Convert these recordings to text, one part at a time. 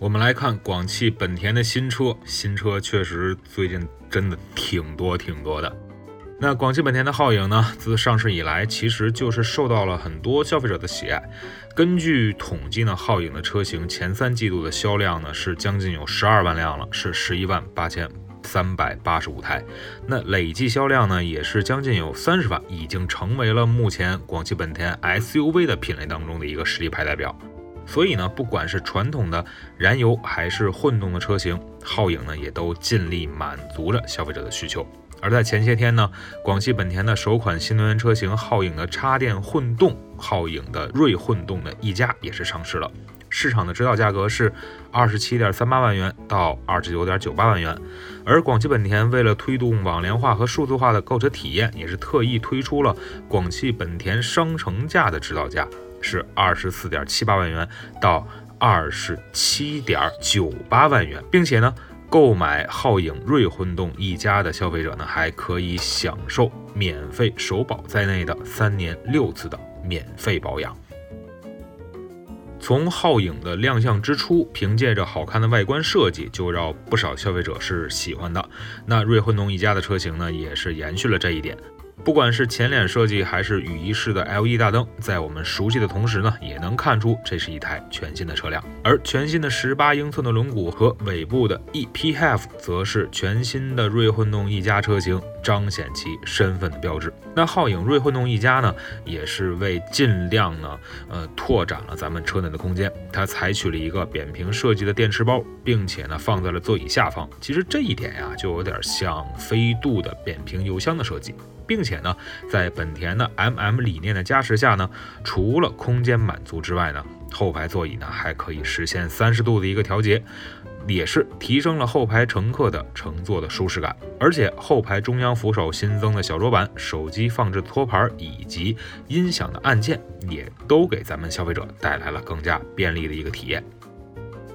我们来看广汽本田的新车确实最近真的挺多的。那广汽本田的皓影呢，自上市以来其实就是受到了很多消费者的喜爱。根据统计呢，皓影的车型前三季度的销量呢是将近有12万辆了，是11万8385台，那累计销量呢也是将近有30万，已经成为了目前广汽本田 SUV 的品类当中的一个实力派代表。所以呢，不管是传统的燃油还是混动的车型，皓影呢也都尽力满足着消费者的需求。而在前些天呢，广汽本田的首款新能源车型皓影的插电混动皓影的锐混动的一加也是上市了，市场的指导价格是 27.38 万元到 29.98 万元。而广汽本田为了推动网联化和数字化的购车体验，也是特意推出了广汽本田商城价的指导价是 24.78 万元到 27.98 万元，并且呢，购买皓影锐混动一加的消费者呢，还可以享受免费首保在内的3年6次的免费保养。从皓影的亮相之初，凭借着好看的外观设计，就让不少消费者是喜欢的。那锐混动一加的车型呢，也是延续了这一点。不管是前脸设计还是雨衣式的 LED 大灯，在我们熟悉的同时呢，也能看出这是一台全新的车辆。而全新的18英寸的轮毂和尾部的 PHEV 则是全新的锐混动一加车型彰显其身份的标志。那皓影锐混动一加呢，也是为尽量呢拓展了咱们车内的空间。它采取了一个扁平设计的电池包，并且呢放在了座椅下方。其实这一点呀，就有点像飞度的扁平油箱的设计。并且呢，在本田的 MM 理念的加持下呢，除了空间满足之外呢，后排座椅呢还可以实现30度的一个调节，也是提升了后排乘客的乘坐的舒适感。而且后排中央扶手新增的小桌板、手机放置托盘以及音响的按键，也都给咱们消费者带来了更加便利的一个体验。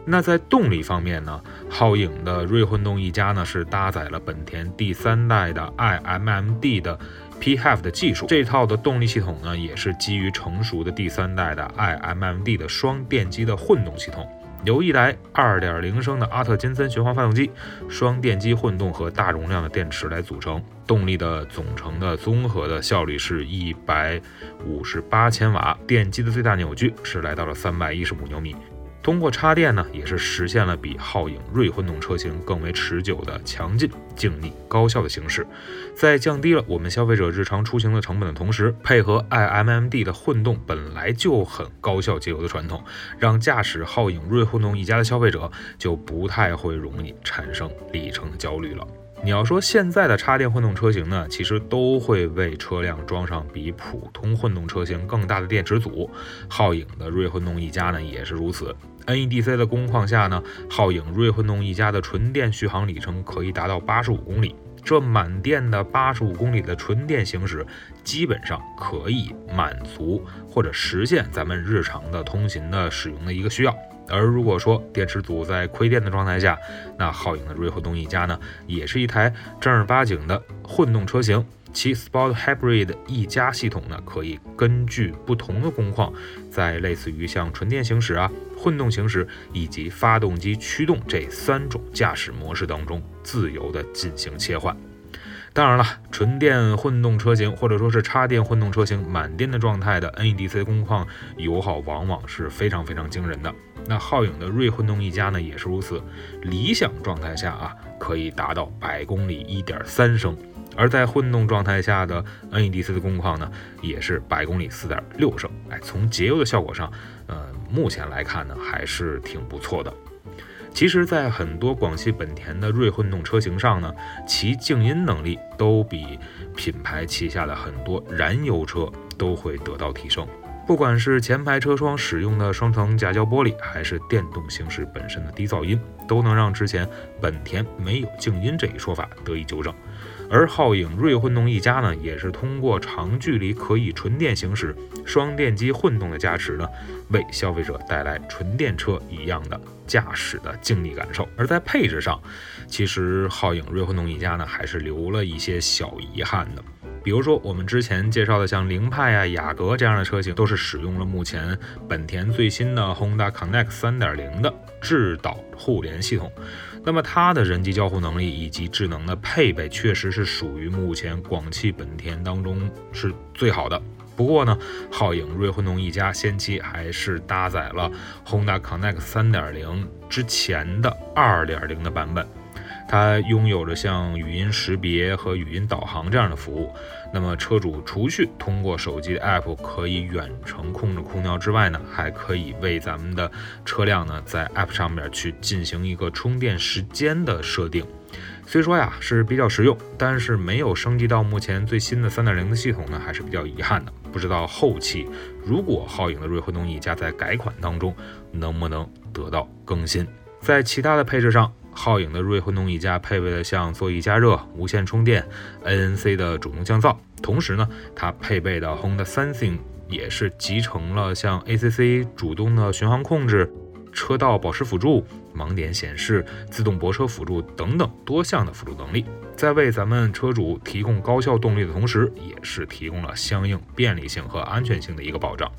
那在动力方面呢，皓影的锐混动一加呢是搭载了本田第3代的 iMMD 的 PHEV 的技术，这套的动力系统呢也是基于成熟的第3代的 iMMD 的双电机的混动系统，由一台 2.0 升的阿特金森循环发动机、双电机混动和大容量的电池来组成。动力的总成的综合的效率是158千瓦，电机的最大扭矩是来到了315牛米。通过插电呢，也是实现了比皓影锐混动车型更为持久的强劲、静谧、高效的行驶。在降低了我们消费者日常出行的成本的同时，配合 iMMD 的混动本来就很高效节油的传统，让驾驶皓影锐混动一加的消费者就不太会容易产生里程的焦虑了。你要说现在的插电混动车型呢，其实都会为车辆装上比普通混动车型更大的电池组，皓影的锐混动一加呢也是如此。NEDC 的工况下呢，皓影锐混动一加的纯电续航里程可以达到85公里，这满电的85公里的纯电行驶，基本上可以满足或者实现咱们日常的通勤的使用的一个需要。而如果说电池组在亏电的状态下，那皓影的锐混动一加呢，也是一台正儿八经的混动车型。其 Sport Hybrid E+ 系统呢，可以根据不同的工况，在类似于像纯电行驶啊、混动行驶以及发动机驱动这3种驾驶模式当中自由的进行切换。当然了，纯电混动车型或者说是插电混动车型满电的状态的 NEDC 工况油耗往往是非常惊人的。那皓影的锐混动一加呢也是如此，理想状态下啊可以达到100公里 1.3 升，而在混动状态下的 NEDC 的工况呢也是100公里 4.6 升。从节油的效果上目前来看呢还是挺不错的。其实在很多广汽本田的锐混动车型上呢，其静音能力都比品牌旗下的很多燃油车都会得到提升。不管是前排车窗使用的双层夹胶玻璃，还是电动行驶本身的低噪音，都能让之前本田没有静音这一说法得以纠正。而皓影锐混动一家呢，也是通过长距离可以纯电行驶、双电机混动的加持呢，为消费者带来纯电车一样的驾驶的静谧感受。而在配置上，其实皓影锐混动一家呢，还是留了一些小遗憾的。比如说我们之前介绍的像凌派啊、雅阁这样的车型，都是使用了目前本田最新的 Honda Connect 3.0 的智导互联系统，那么它的人机交互能力以及智能的配备确实是属于目前广汽本田当中是最好的。不过呢，皓影锐混动一家先期还是搭载了 Honda Connect 3.0 之前的 2.0 的版本，它拥有着像语音识别和语音导航这样的服务。那么车主除去通过手机的 APP 可以远程控制空调之外呢，还可以为咱们的车辆呢在 APP 上面去进行一个充电时间的设定。虽说呀是比较实用，但是没有升级到目前最新的 3.0 的系统呢，还是比较遗憾的。不知道后期如果皓影的锐混动一家在改款当中能不能得到更新。在其他的配置上，皓影的锐混动一家配备了像座椅加热、无线充电、ANC 的主动降噪，同时呢，它配备的 Honda Sensing 也是集成了像 ACC 主动的巡航控制、车道保持辅助、盲点显示、自动泊车辅助等等多项的辅助能力，在为咱们车主提供高效动力的同时，也是提供了相应便利性和安全性的一个保障。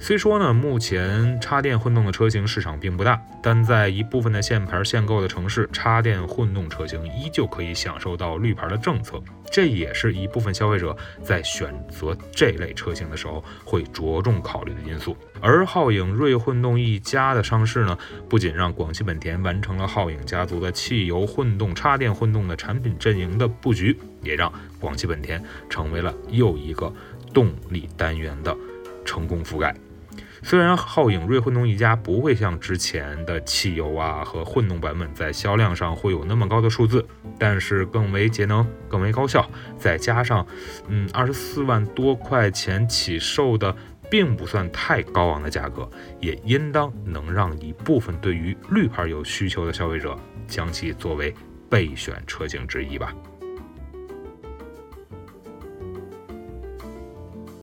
虽说呢，目前插电混动的车型市场并不大，但在一部分的限牌限购的城市，插电混动车型依旧可以享受到绿牌的政策，这也是一部分消费者在选择这类车型的时候会着重考虑的因素。而皓影锐混动一家的上市呢，不仅让广汽本田完成了皓影家族的汽油混动、插电混动的产品阵营的布局，也让广汽本田成为了又一个动力单元的成功覆盖。虽然皓影锐混动一家不会像之前的汽油啊和混动版本在销量上会有那么高的数字，但是更为节能、更为高效，再加上24万多块钱起售的并不算太高昂的价格，也应当能让一部分对于绿牌有需求的消费者将其作为备选车型之一吧。